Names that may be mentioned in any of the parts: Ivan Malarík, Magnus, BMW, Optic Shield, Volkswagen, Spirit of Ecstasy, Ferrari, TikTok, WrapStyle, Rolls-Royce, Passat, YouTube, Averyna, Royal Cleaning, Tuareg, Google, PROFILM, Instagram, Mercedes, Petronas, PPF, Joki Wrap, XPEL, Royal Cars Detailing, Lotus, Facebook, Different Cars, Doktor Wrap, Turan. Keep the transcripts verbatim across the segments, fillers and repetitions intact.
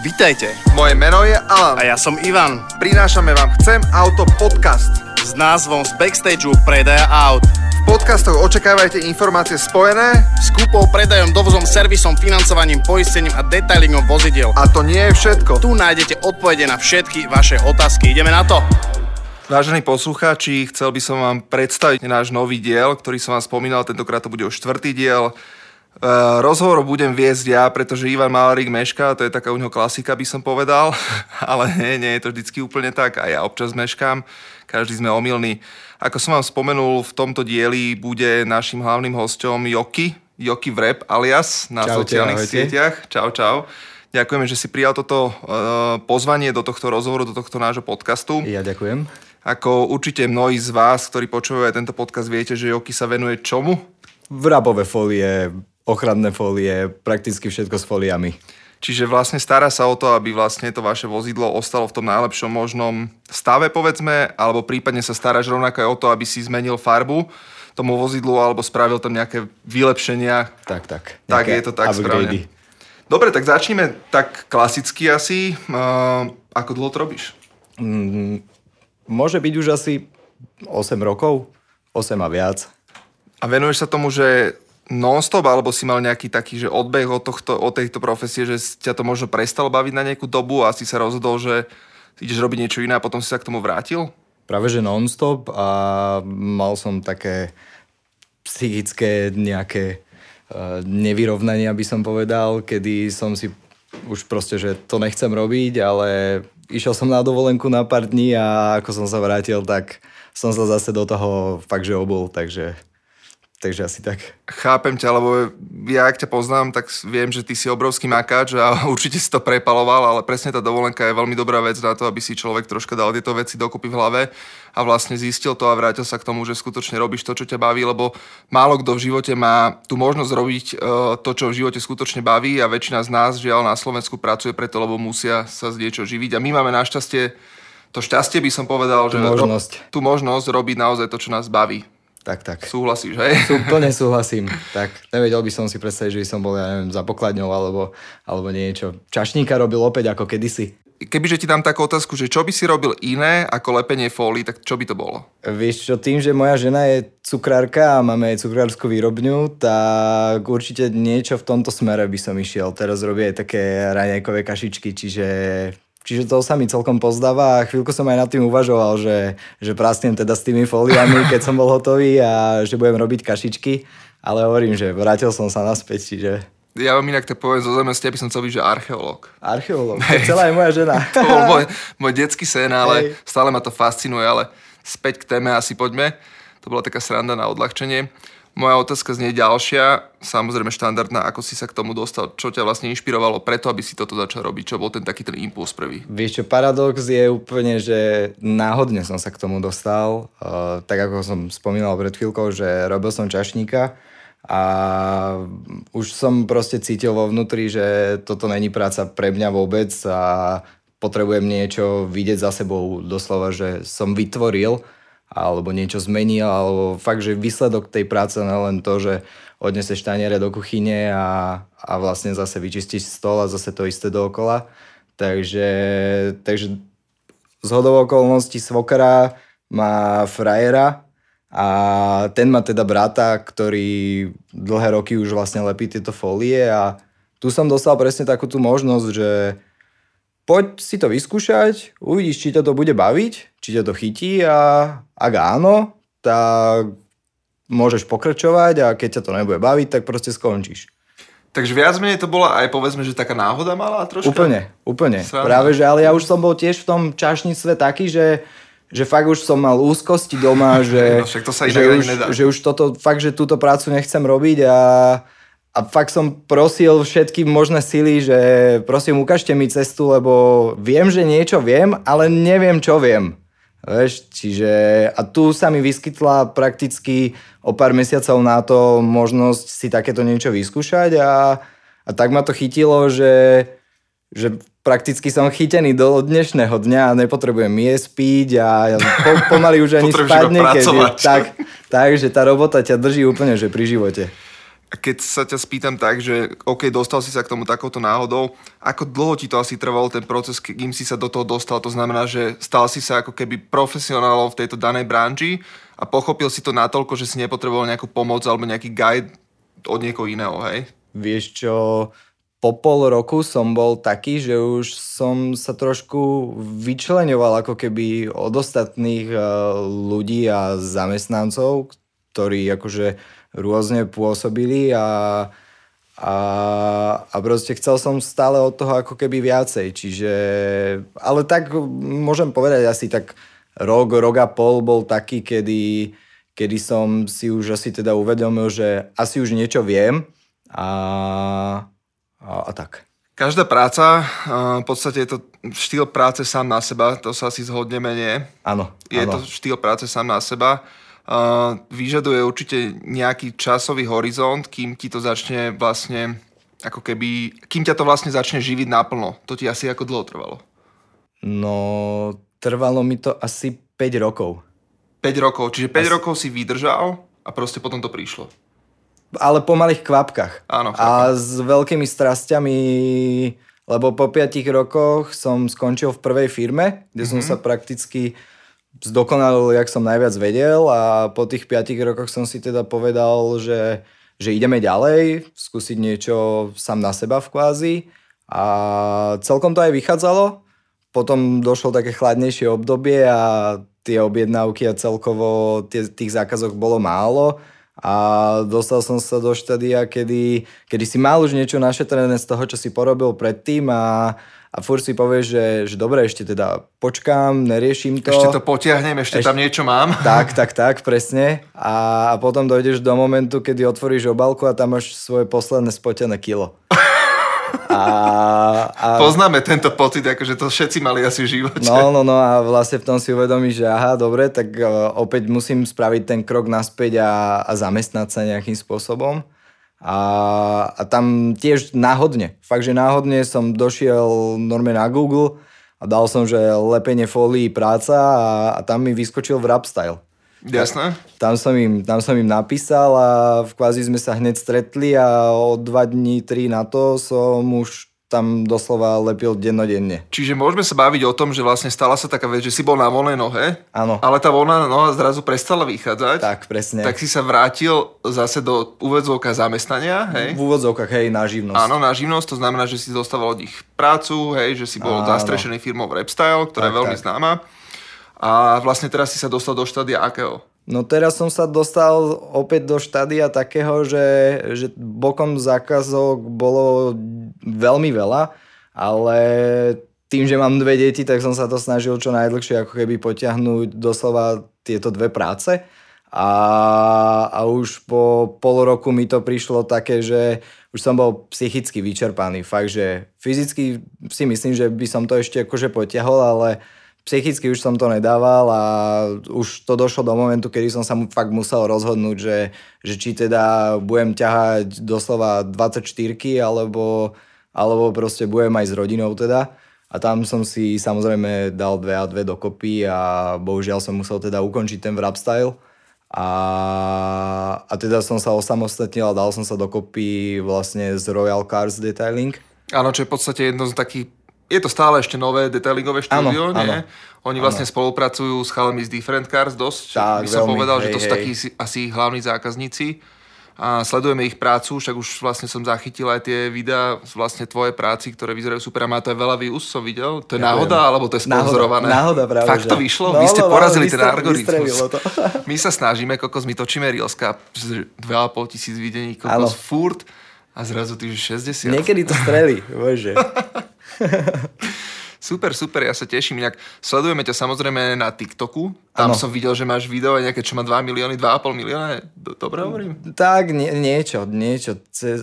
Vitajte. Moje meno je Alan. A ja som Ivan. Prinášame vám Chcem auto podcast s názvom z backstageu predaja aut. V podcastoch očakávajte informácie spojené s kúpou, predajom, dovozom, servisom, financovaním, poistením a detailingom vozidiel. A to nie je všetko. Tu nájdete odpovede na všetky vaše otázky. Ideme na to. Vážení poslucháči, chcel by som vám predstaviť náš nový diel, ktorý som vám spomínal, tentokrát to bude už štvrtý diel. Uh, rozhovor budem viesť ja, pretože Ivan Malarík mešká, to je taká u neho klasika, by som povedal, ale nie, nie je to vždycky úplne tak a ja občas meškám, každý sme omylní. Ako som vám spomenul, v tomto dieli bude našim hlavným hosťom Joki, Joki Wrap alias na čau, sociálnych ahojte. Sieťach. Čau, čau. Ďakujeme, že si prijal toto uh, pozvanie do tohto rozhovoru, do tohto nášho podcastu. Ja ďakujem. Ako určite mnohí z vás, ktorí počúvajú aj tento podcast, viete, že Joki sa venuje čomu? Wrapové folie, ochranné folie, prakticky všetko s foliami. Čiže vlastne stará sa o to, aby vlastne to vaše vozidlo ostalo v tom najlepšom možnom stave, povedzme, alebo prípadne sa staráš rovnako aj o to, aby si zmenil farbu tomu vozidlu alebo spravil tam nejaké vylepšenia. Tak, tak. Tak je to tak správne. Dobre, tak začneme tak klasicky asi. Uh, ako dlho to robíš? Mm, môže byť už asi osem rokov, osem a viac. A venuješ sa tomu, že non-stop, alebo si mal nejaký taký, že odbeh od, tohto, od tejto profesie, že ťa to možno prestalo baviť na nejakú dobu a si sa rozhodol, že ideš robiť niečo iné a potom si sa k tomu vrátil? Práve, že non-stop a mal som také psychické nejaké uh, nevyrovnania, by som povedal, kedy som si už proste, že to nechcem robiť, ale išiel som na dovolenku na pár dní a ako som sa vrátil, tak som sa zase do toho fakt, že obul, takže... Takže asi tak. Chápem ťa, lebo ja, ak ťa poznám, tak viem, že ty si obrovský makáč a určite si to prepaloval, ale presne tá dovolenka je veľmi dobrá vec na to, aby si človek troška dal tieto veci dokopy v hlave a vlastne zistil to a vrátil sa k tomu, že skutočne robíš to, čo ťa baví, lebo málo kto v živote má tú možnosť robiť to, čo v živote skutočne baví a väčšina z nás, žiaľ, na Slovensku pracuje preto, lebo musia sa z niečo živiť a my máme našťastie, to šťastie by som povedal, tú že možnosť. Tú možnosť robiť naozaj to, čo nás baví. Tak, tak. Súhlasíš, hej? Úplne súhlasím. Tak, nevedel by som si predstaviť, že by som bol, ja neviem, za pokladňou alebo, alebo niečo. Čašníka robil opäť ako kedysi. Kebyže ti dám takú otázku, že čo by si robil iné ako lepenie fólií, tak čo by to bolo? Vieš čo, tým, že moja žena je cukrárka a máme aj cukrárskú výrobňu, tak určite niečo v tomto smere by som išiel. Teraz robí aj také raňajkové kašičky, čiže... Čiže to sa mi celkom pozdáva a chvíľku som aj nad tým uvažoval, že, že prasnem teda s tými fóliami, keď som bol hotový a že budem robiť kašičky, ale hovorím, že vrátil som sa naspäť, čiže... Ja vám inak to poviem zo zemnosti, aby som chcel byť, že archeológ. Archeológ, to celá je moja žena. To bol môj, môj detský sen, ale Hej. Stále ma to fascinuje, ale späť k téme asi poďme. To bola taká sranda na odľahčenie. Moja otázka znie ďalšia, samozrejme štandardná, ako si sa k tomu dostal, čo ťa vlastne inšpirovalo preto, aby si toto začal robiť, čo bol ten taký ten impuls prvý? Vieš čo, paradox je úplne, že náhodne som sa k tomu dostal, uh, tak ako som spomínal pred chvíľkou, že robil som čašníka a už som proste cítil vo vnútri, že toto není práca pre mňa vôbec a potrebujem niečo vidieť za sebou, doslova, že som vytvoril alebo niečo zmenil, alebo fakt, že výsledok tej práce je len to, že odneseš taniere do kuchyne a, a vlastne zase vyčistíš stôl a zase to isté dookola. Takže, takže zhodou okolností svokra má frajera a ten má teda brata, ktorý dlhé roky už vlastne lepí tieto fólie a tu som dostal presne takú tú možnosť, že poď si to vyskúšať, uvidíš, či ťa to bude baviť, či ťa to chytí a ak áno, tak môžeš pokračovať a keď ťa to nebude baviť, tak proste skončíš. Takže viac menej to bola aj povedzme, že taká náhoda malá troška? Úplne, úplne. Sranda. Práve, že ale ja už som bol tiež v tom čašníctve taký, že, že fakt už som mal úzkosti doma, že, no, však to sa že, už, že už toto, fakt, že túto prácu nechcem robiť a... A fakt som prosil všetky možné sily, že prosím, ukážte mi cestu, lebo viem, že niečo viem, ale neviem, čo viem. Vieš, čiže... A tu sa mi vyskytla prakticky o pár mesiacov na to možnosť si takéto niečo vyskúšať a, a tak ma to chytilo, že, že prakticky som chytený do dnešného dňa a nepotrebujem jesť, piť a ja po, pomaly už ani spadne. Keď, tak, takže tá robota ťa drží úplne že pri živote. A keď sa ťa spýtam tak, že OK, dostal si sa k tomu takouto náhodou, ako dlho ti to asi trvalo ten proces, kým si sa do toho dostal? To znamená, že stal si sa ako keby profesionálom v tejto danej branži a pochopil si to natoľko, že si nepotreboval nejakú pomoc alebo nejaký guide od niekoho iného, hej? Vieš čo, po pol roku som bol taký, že už som sa trošku vyčleňoval ako keby od ostatných ľudí a zamestnancov, ktorí akože rôzne pôsobili a, a, a proste chcel som stále od toho ako keby viacej. Čiže, ale tak môžem povedať asi tak rok, rok a pol bol taký, kedy, kedy som si už asi teda uvedomil, že asi už niečo viem a, a, a tak. Každá práca, v podstate je to štýl práce sám na seba, to sa asi zhodneme, nie? Áno. Je áno. To štýl práce sám na seba. Uh, vyžaduje určite nejaký časový horizont, kým ti to začne vlastne, ako keby, kým ťa to vlastne začne živiť naplno. To ti asi ako dlho trvalo? No, trvalo mi to asi päť rokov. päť rokov, čiže päť asi... rokov si vydržal a proste potom to prišlo. Ale po malých kvapkách. Áno. A s veľkými strastiami, lebo po piatich rokoch som skončil v prvej firme, kde mm-hmm. som sa prakticky zdokonalil, jak som najviac vedel, a po tých piatich rokoch som si teda povedal, že, že ideme ďalej, skúsiť niečo sám na seba v kvázi, a celkom to aj vychádzalo. Potom došlo také chladnejšie obdobie a tie objednávky a celkovo tie, tých zákazok bolo málo a dostal som sa do štádia, kedy, kedy si mal už niečo našetrené z toho, čo si porobil predtým, a A furt si povieš, že, že dobre, ešte teda počkám, neriešim to. Ešte to potiahnem, ešte, ešte tam niečo mám. Tak, tak, tak, presne. A potom dojdeš do momentu, kedy otvoríš obálku a tam máš svoje posledné spotené kilo. A, a... Poznáme tento pocit, akože to všetci mali asi v živote. No, no, no a vlastne v tom si uvedomíš, že aha, dobre, tak opäť musím spraviť ten krok naspäť a, a zamestnať sa nejakým spôsobom. A, a tam tiež náhodne, fakt, že náhodne som došiel normálne na Google a dal som, že lepenie fólií práca, a, a tam mi vyskočil WrapStyle. Jasné. Tam som im, tam som im napísal a v kvázi sme sa hneď stretli a o dva dní, tri na to som už tam doslova lepil dennodenne. Čiže môžeme sa baviť o tom, že vlastne stala sa taká vec, že si bol na voľnej nohe. Áno. Ale tá voľná noha zrazu prestala vychádzať. Tak, presne. Tak si sa vrátil zase do úvodzovka zamestnania, hej? V úvodzovkách, hej, na živnosť. Áno, na živnosť, to znamená, že si dostával od nich prácu, hej, že si bol Áno. zastrešený firmou WrapStyle, ktorá tak, je veľmi tak. známa. A vlastne teraz si sa dostal do štádia akého? No teraz som sa dostal opäť do štádia takého, že, že bokom zákazok bolo veľmi veľa, ale tým, že mám dve deti, tak som sa to snažil čo najdlhšie ako keby potiahnuť doslova tieto dve práce. A, a už po pol roku mi to prišlo také, že už som bol psychicky vyčerpaný. Fakt, že fyzicky si myslím, že by som to ešte akože potiahol, ale psychicky už som to nedával a už to došlo do momentu, kedy som sa mu fakt musel rozhodnúť, že, že či teda budem ťahať doslova dvadsaťštyri alebo, alebo proste budem aj s rodinou teda. A tam som si samozrejme dal dve a dve dokopy a bohužiaľ som musel teda ukončiť ten WrapStyle. A, a teda som sa osamostatnil a dal som sa dokopy vlastne z Royal Cars Detailing. Áno, čo je v podstate jedno z takých... Je to stále ešte nové detailingové štúdio, áno, nie? Áno, Oni vlastne áno. spolupracujú s chalami z Different Cars dosť. Tak, by som veľmi, povedal, hej, že to sú hej. takí asi hlavní zákazníci. A sledujeme ich prácu, však už vlastne som zachytil aj tie videá z vlastne tvoje práci, ktoré vyzerajú super a má to aj veľa views, som videl. To je ja náhoda, viem. Alebo to je sponzorované? Náhoda, náhoda práve. Fakt to vyšlo? No, vy ste porazili ten algoritmus. My sa snažíme, kokos, my točíme Reelska, dva a pol tisíc videní, kokos, furt a zrazu týždeň šesťdesiat. Niekedy to strelí, bože. Super, super, ja sa teším. Inak sledujeme ťa samozrejme na TikToku. Tam ano. som videl, že máš video nejaké, čo má dva milióny, dva a pol milióna. Dobre hovorím? Tak, nie, niečo, niečo. Cez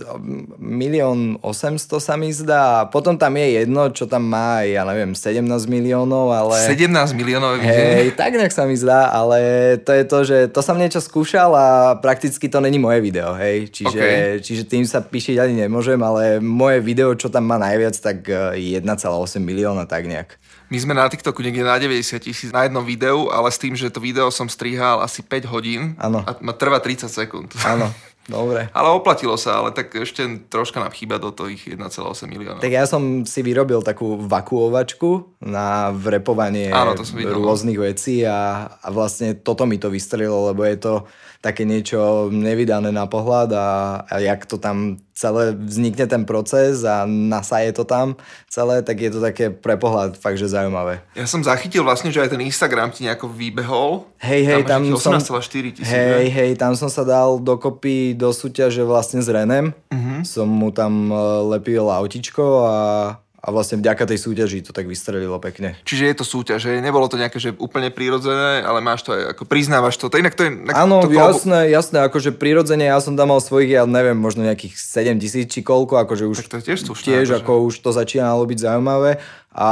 milión osemsto sa mi zdá. Potom tam je jedno, čo tam má, ja neviem, sedemnásť miliónov, ale... sedemnásť miliónov je videnie? Hej, tak nejak sa mi zdá, ale to je to, že to som niečo skúšal a prakticky to není moje video, hej. Čiže, okay. čiže tým sa píšiť ani nemôžem, ale moje video, čo tam má najviac, tak jeden celá osem milióna, tak nejak. My sme na TikToku niekde na deväťdesiat tisíc na jednom videu, ale s tým, že to video som strihal asi päť hodín. Áno. A trvá tridsať sekúnd. Áno. Dobre. Ale oplatilo sa, ale tak ešte troška nám chýba do toho ich jeden celá osem milióna. Tak ja som si vyrobil takú vakuovačku na vrepovanie Áno, to som videl. Rôznych vecí a, a vlastne toto mi to vystrelilo, lebo je to také niečo nevydané na pohľad a, a jak to tam celé vznikne ten proces a nasaje to tam celé, tak je to také pre pohľad fakt, že zaujímavé. Ja som zachytil vlastne, že aj ten Instagram ti nejako vybehol. Hej, hej, tam, tam som... osemnásť celá štyri tisíc. Hej, ne? hej, tam som sa dal dokopy do súťaže vlastne s Renem. Uh-huh. Som mu tam lepil autičko a, a vlastne vďaka tej súťaži to tak vystrelilo pekne. Čiže je to súťaž, hej? Nebolo to nejaké, že úplne prírodzené, ale máš to aj, ako priznávaš to. Inak to je... Áno, to kolo... jasné, jasné, akože prírodzene, ja som tam mal svojich, ja neviem, možno nejakých sedem tisíc či koľko, akože už tak to je tiež, slušná, tiež akože... ako už to začínalo byť zaujímavé. A,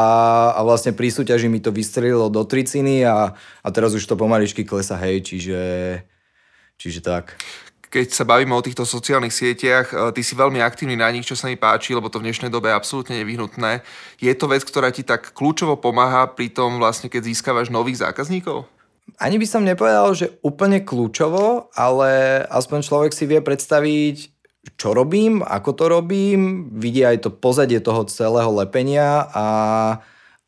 a vlastne pri súťaži mi to vystrelilo do triciny a, a teraz už to pomaličky klesa, hej, čiže... Čiže tak... Keď sa bavíme o týchto sociálnych sieťach, ty si veľmi aktívny na nich, čo sa mi páči, lebo to v dnešnej dobe je absolútne nevyhnutné. Je to vec, ktorá ti tak kľúčovo pomáha pri tom, vlastne, keď získavaš nových zákazníkov? Ani by som nepovedal, že úplne kľúčovo, ale aspoň človek si vie predstaviť, čo robím, ako to robím, vidí aj to pozadie toho celého lepenia a,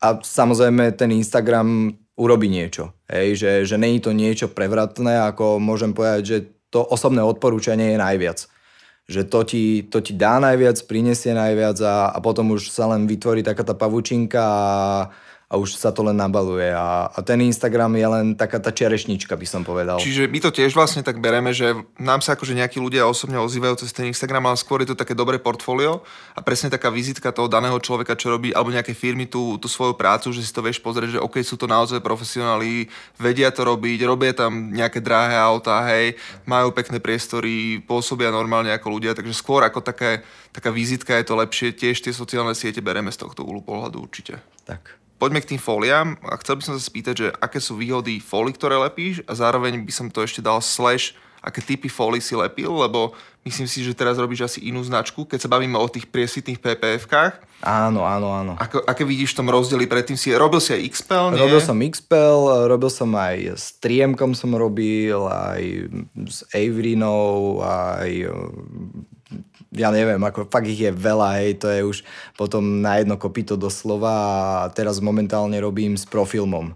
a samozrejme ten Instagram urobí niečo. Hej, že, že není to niečo prevratné, ako môžem povedať, že to osobné odporúčanie je najviac. Že to ti, to ti dá najviac, prinesie najviac a, a potom už sa len vytvorí taká tá pavučinka a, a už sa to len nabaluje. A, a ten Instagram je len taká tá čerešnička, by som povedal. Čiže my to tiež vlastne tak bereme, že nám sa akože nejakí ľudia osobne ozývajú cez ten Instagram, ale skôr je to také dobré portfólio a presne taká vizitka toho daného človeka, čo robí, alebo nejaké firmy tú, tú svoju prácu, že si to vieš pozrieť, že OK, sú to naozaj profesionáli, vedia to robiť, robia tam nejaké drahé autá, hej, majú pekné priestory, pôsobia normálne ako ľudia, takže skôr ako také, taká vizitka je to lepšie, tiež tie sociálne siete bereme z tohto úhlu pohľadu určite. Tak. Poďme k tým fóliám a chcel by som sa spýtať, že aké sú výhody fólií, ktoré lepíš a zároveň by som to ešte dal slash, aké typy fólií si lepil, lebo myslím si, že teraz robíš asi inú značku, keď sa bavíme o tých priesvitných pé pé efkách. Áno, áno, áno. Ako, aké vidíš v tom rozdieli? Predtým si robil si aj XPEL, nie? Robil som XPEL, robil som aj s tri em-kom som robil, aj s Averynou, aj... ja neviem, ako fakt ich je veľa, hej, to je už potom na jedno kopyto doslova a teraz momentálne robím s PROFILMom.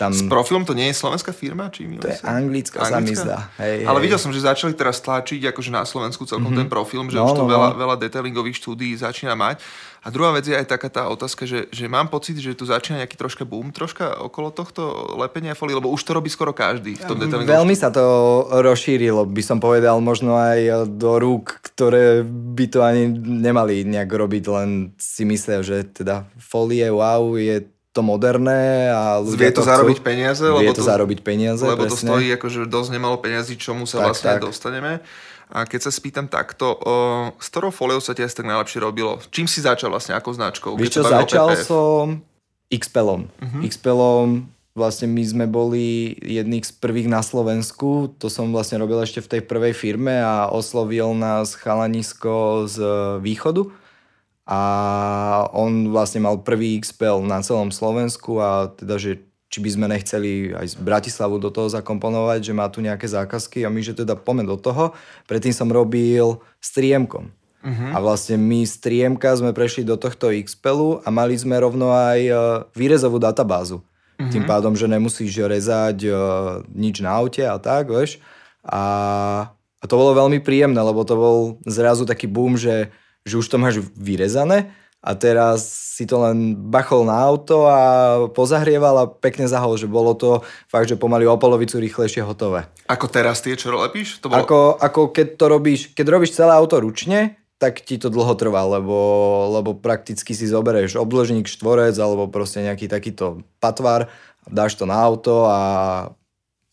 Tam... S PROFILM to nie je slovenská firma? Či to je anglická, anglická? Sa mi zdá. Hej, ale hej. Videl som, že začali teraz tlačiť akože na Slovensku celkom mm-hmm. ten PROFILM, že no, už to no, veľa, no. veľa detailingových štúdií začína mať. A druhá vec je aj taká tá otázka, že, že mám pocit, že tu začína nejaký troška boom troška okolo tohto lepenia folí, lebo už to robí skoro každý v tom detailingu. Veľmi sa to rozšírilo, by som povedal, možno aj do rúk, ktoré by to ani nemali nejak robiť, len si myslia, že teda folie, wow, je to moderné a ľudia vie to, to zarobiť peniaze, vie lebo to, to zarobiť peniaze, lebo presne. To stojí akože dosť nemalo peniazy, čomu sa tak, vlastne tak. dostaneme. A keď sa spýtam takto, o, s ktorou fóliou sa ti asi tak najlepšie robilo? Čím si začal vlastne, akou značkou? Víš čo, začal som XPELom. Uh-huh. XPELom, vlastne my sme boli jedných z prvých na Slovensku, to som vlastne robil ešte v tej prvej firme a oslovil nás chalanisko z východu. A on vlastne mal prvý XPEL na celom Slovensku a teda, že či by sme nechceli aj z Bratislavu do toho zakomponovať, že má tu nejaké zákazky a my, že teda poďme do toho. Predtým som robil s tri em-kom. Uh-huh. A vlastne my z tri em-ka sme prešli do tohto XPELu a mali sme rovno aj výrezovú databázu. Uh-huh. Tým pádom, že nemusíš rezať nič na aute a tak, vieš. A, a to bolo veľmi príjemné, lebo to bol zrazu taký boom, že že už to máš vyrezané a teraz si to len bachol na auto a pozahrieval a pekne zahol, že bolo to fakt, že pomaly o polovicu rýchlejšie hotové. Ako teraz tie, čo lepíš? To bolo... ako, ako keď to robíš, keď robíš celé auto ručne, tak ti to dlho trvá, lebo, lebo prakticky si zoberieš obdĺžnik, štvorec alebo proste nejaký takýto patvar, dáš to na auto a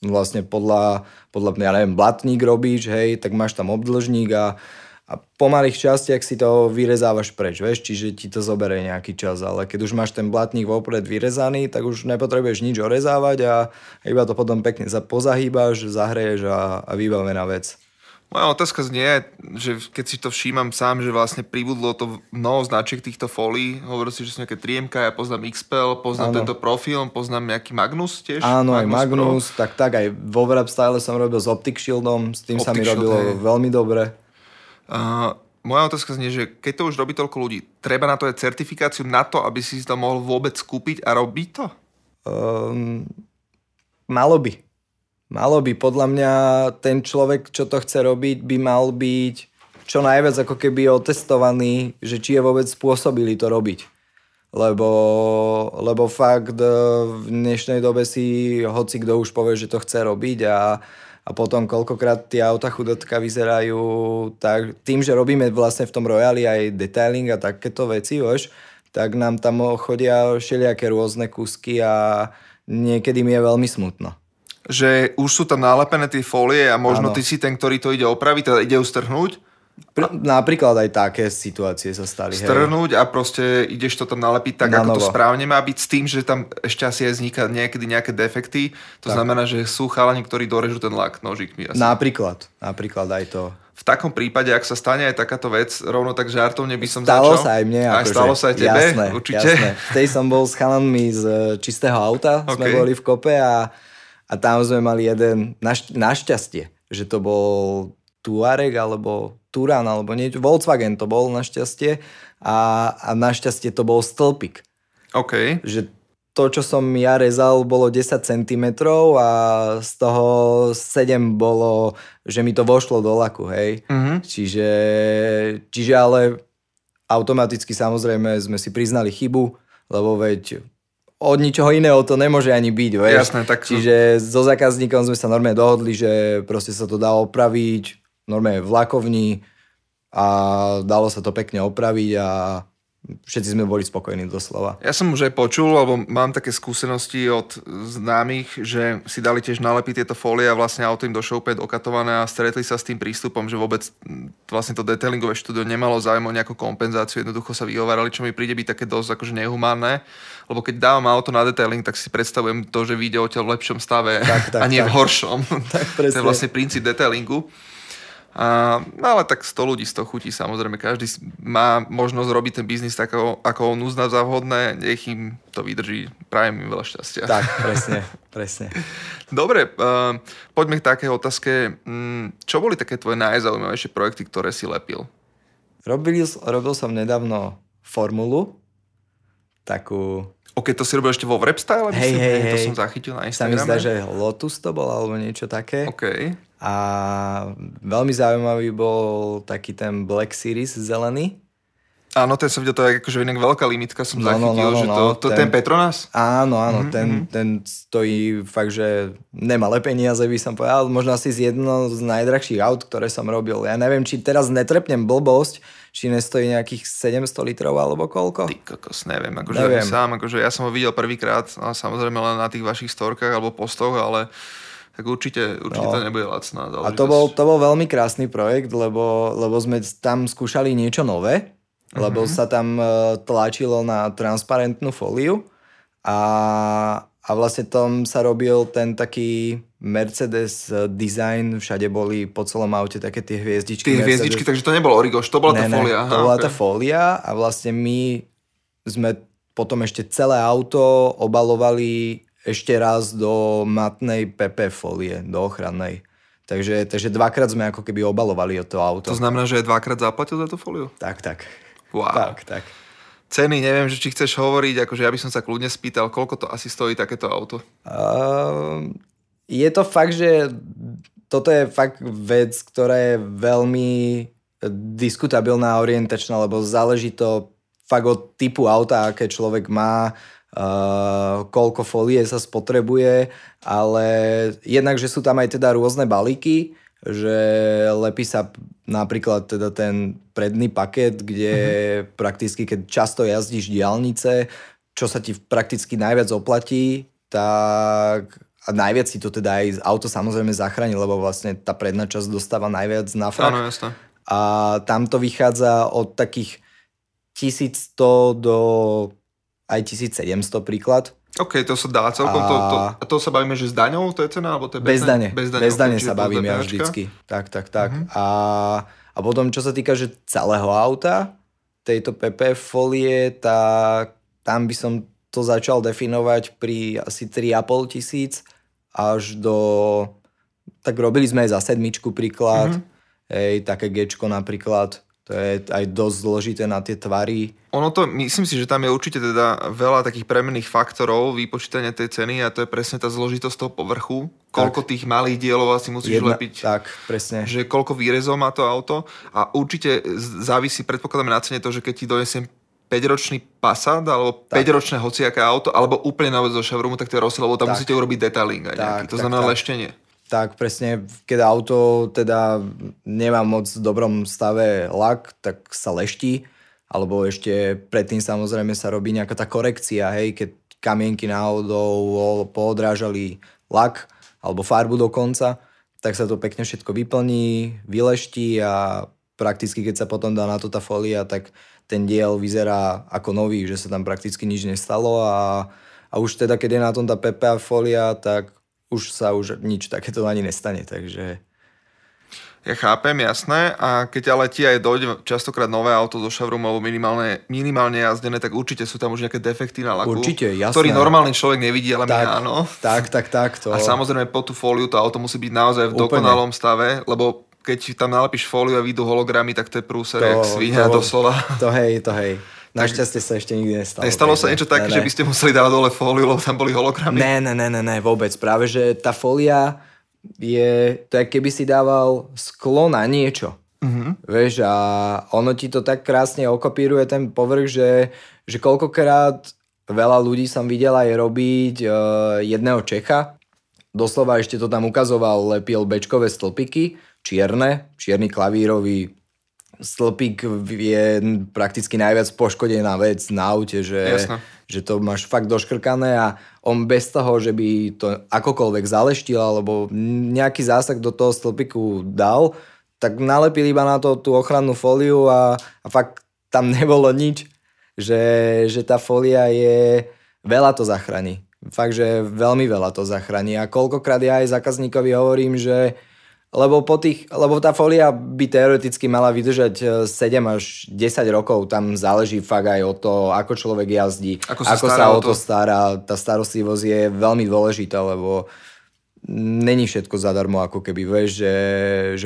vlastne podľa, podľa ja neviem, blatník robíš, hej, tak máš tam obdĺžnik a a po malých častiach si to vyrezávaš preč, vieš, čiže ti to zoberie nejaký čas, ale keď už máš ten blatník vopred vyrezaný, tak už nepotrebuješ nič orezávať a iba to potom pekne pozahýbaš, zahreješ a, a vybavená vec. Moja otázka znie, že keď si to všímam sám, že vlastne pribudlo to mnoho značiek týchto fólií. Hovoril si, že sú nejaké tri emka, ja poznám iks pé el, poznám ano. Tento PROFILM, poznám nejaký Magnus tiež. Áno, Magnus aj Magnus, Pro. tak tak, aj vo WrapStyle som robil s Optic Shieldom, s tým Optic sa mi Shield, robilo hej. veľmi dobre. Uh, moja otázka znie, že keď to už robí toľko ľudí, treba na to aj certifikáciu na to, aby si to mohol vôbec kúpiť a robiť to? Um, malo by. Malo by. Podľa mňa ten človek, čo to chce robiť, by mal byť čo najviac ako keby otestovaný, že či je vôbec spôsobili to robiť. Lebo, lebo fakt v dnešnej dobe si hoci kto už povie, že to chce robiť a, a potom koľkokrát tie auta chudotka vyzerajú tak, tým, že robíme vlastne v tom Royali aj detailing a takéto veci, vieš, tak nám tam chodia všelijaké rôzne kúsky a niekedy mi je veľmi smutno. Že už sú tam nalepené tie fólie a možno ano. Ty si ten, ktorý to ide opraviť, teda ide ustrhnúť. Pr- napríklad aj také situácie sa stali. Strhnúť hej. a proste ideš to tam nalepiť tak, na ako novo. To správne má byť s tým, že tam ešte asi aj vzniká niekedy nejaké defekty. To tak. Znamená, že sú chalani, ktorí dorežú ten lak nožíkmi. Asi. Napríklad. Napríklad aj to. V takom prípade, ak sa stane aj takáto vec, rovno tak žartovne by som stalo začal. Stalo sa aj mne. Aj stalo sa aj tebe, jasné, určite. Jasné. V tej som bol s chalanmi z čistého auta. Sme okay. boli v kope a A tam sme mali jeden, našť, našťastie, že to bol Tuareg alebo Turan alebo niečo, Volkswagen to bol našťastie a, a našťastie to bol stĺpik. OK. Že to, čo som ja rezal, bolo desať centimetrov a z toho sedem bolo, že mi to vošlo do laku, hej. Mm-hmm. Čiže, čiže ale automaticky samozrejme sme si priznali chybu, lebo veď od ničoho iného to nemôže ani byť, vieš. Jasné, tak... Čiže so zákazníkom sme sa normálne dohodli, že proste sa to dá opraviť, normálne v lakovni a dalo sa to pekne opraviť a všetci sme boli spokojní doslova. Ja som už aj počul, alebo mám také skúsenosti od známych, že si dali tiež nalepiť tieto fólie a vlastne auto im došlo úplne okatované a stretli sa s tým prístupom, že vôbec vlastne to detailingové štúdio nemalo záujem o nejakú kompenzáciu, jednoducho sa vyhovárali, čo mi príde byť také dosť akože nehumánne. Lebo keď dávam auto na detailing, tak si predstavujem to, že vyjde odtiaľ v lepšom stave tak, tak, a nie tak. V horšom. Tak, to je vlastne princíp detailingu. A, ale tak sto ľudí, sto chutí samozrejme. Každý má možnosť robiť ten biznis tak, ako on uzná za vhodné. Nech im to vydrží. Prajem im veľa šťastia. Tak, presne. presne. Dobre, uh, poďme k takej otázke. Čo boli také tvoje najzaujímavejšie projekty, ktoré si lepil? Robil, robil som nedávno formulu. Takú... OK, to si robil ešte vo WrapStyle? Hej, hej, hej. To som zachytil na Instagrame. Sa mi zdá, že Lotus to bol, alebo niečo také. OK. A veľmi zaujímavý bol taký ten Black Series zelený. Áno, ten som videl, to je akože inak veľká limitka, som no, zachytil, no, no, že to, no, to ten, ten Petronas? Áno, áno, mm-hmm. ten, ten stojí fakt, že nemalé peniaze, by som povedal. Možno asi z jedno z najdrahších aut, ktoré som robil. Ja neviem, či teraz netrepnem blbosť, či nestojí nejakých sedemsto litrov alebo koľko. Ty kokos, neviem, akože neviem. Sám, akože ja som ho videl prvýkrát, no, samozrejme len na tých vašich storkách alebo postoch, ale... Tak určite, určite no. to nebude lacná záležitosť. A to bol, to bol veľmi krásny projekt, lebo, lebo sme tam skúšali niečo nové, mm-hmm. lebo sa tam tlačilo na transparentnú fóliu a, a vlastne tam sa robil ten taký Mercedes design, všade boli po celom aute také tie hviezdičky. Tie Mercedes. Hviezdičky, takže to nebolo origoš, to bola ne, tá fólia. Ne, aha, to bola okay. tá fólia a vlastne my sme potom ešte celé auto obalovali ešte raz do matnej pé pé fólie, do ochrannej. Takže, takže dvakrát sme ako keby obalovali o to auto. To znamená, že je dvakrát zaplatil za tú fóliu? Tak, tak. Wow. Tak, tak. Ceny, neviem, že či chceš hovoriť, akože ja by som sa kľudne spýtal, koľko to asi stojí takéto auto? Uh, je to fakt, že toto je fakt vec, ktorá je veľmi diskutabilná, orientačná, lebo záleží to fakt od typu auta, aké človek má, Uh, koľko folie sa spotrebuje, ale jednak, že sú tam aj teda rôzne balíky, že lepí sa napríklad teda ten predný paket, kde mm-hmm. prakticky, keď často jazdíš diaľnice, čo sa ti prakticky najviac oplatí, tak a najviac si to teda aj auto samozrejme zachráni, lebo vlastne tá predná časť dostáva najviac na frak. Áno, jasne. A tam to vychádza od takých tisícsto do aj tisícsedemsto príklad. OK, to sa dá celkom. A to, to, to sa bavíme, že s daňou to je cena? Alebo to je bez, bez dane? Bez dane, bez dane sa bavíme ja vždycky. Tak, tak, tak. Uh-huh. A, a potom, čo sa týka že celého auta, tejto pé pé ef folie, tá, tam by som to začal definovať pri asi tri a pol tisíc až do... Tak robili sme aj za sedmičku príklad. Uh-huh. Hej, také géčko napríklad. To je aj dosť zložité na tie tvary. Ono to, myslím si, že tam je určite teda veľa takých premenných faktorov vypočítania tej ceny a to je presne tá zložitosť toho povrchu. Koľko tak. Tých malých dielov asi musíš Jedna, lepiť. Tak, presne. Že koľko výrezov má to auto. A určite závisí, predpokladáme na cene to, že keď ti donesiem päťročný Passat alebo tak. päťročné hociaké auto alebo úplne naozaj zo showroomu, tak to je rozdiel, lebo tam tak. Musíte urobiť detailing aj tak, nejaký. To tak, znamená tak. leštenie. Tak presne, keď auto teda nemá moc v dobrom stave lak, tak sa leští, alebo ešte predtým samozrejme sa robí nejaká tá korekcia, hej, keď kamienky náhodou poodrážali lak alebo farbu dokonca, tak sa to pekne všetko vyplní, vyleští a prakticky keď sa potom dá na to tá folia, tak ten diel vyzerá ako nový, že sa tam prakticky nič nestalo a, a už teda keď je na tom tá pé pé á folia, tak už sa už nič takéto ani nestane, takže... Ja chápem, jasné. A keď ale ti aj dojde častokrát nové auto zo showroomu alebo minimálne, minimálne jazdené, tak určite sú tam už nejaké defekty na laku. Určite, jasné. Ktorý normálny človek nevidí, ale tak, my áno. Tak, tak, tak. To... A samozrejme po tú fóliu to auto musí byť naozaj v Úplne. dokonalom stave, lebo keď tam nalepíš fóliu a výjdu hologramy, tak to je prúser, to, jak svinia to, doslova. To hej, to hej. Našťastie sa ešte nikdy nestalo. Nestalo sa niečo také, ne, ne. že by ste museli dávať dole fóliu, lebo tam boli hologramy? Ne, ne, ne, ne, ne, vôbec. Práve, že tá fólia je, to je, keby si dával sklo na niečo. Uh-huh. Vieš, a ono ti to tak krásne okopíruje ten povrch, že, že koľkokrát veľa ľudí som videl aj robiť e, jedného Čecha. Doslova ešte to tam ukazoval, lepil bečkové stĺpiky, čierne, čierny klavírový stĺpik je prakticky najviac poškodená vec na aute, že, že to máš fakt doškrkané a on bez toho, že by to akokoľvek zaleštil alebo nejaký zásah do toho stĺpiku dal, tak nalepil iba na to tú ochrannú fóliu a, a fakt tam nebolo nič, že, že tá fólia je... Veľa to zachráni. Fakt, že veľmi veľa to zachráni a koľkokrát ja aj zákazníkovi hovorím, že Lebo, po tých, lebo tá fólia by teoreticky mala vydržať sedem až desať rokov. Tam záleží fakt aj o to, ako človek jazdí, ako sa, ako sa o to stará. Tá starostlivosť je veľmi dôležitá, lebo není všetko zadarmo, ako keby vieš, že,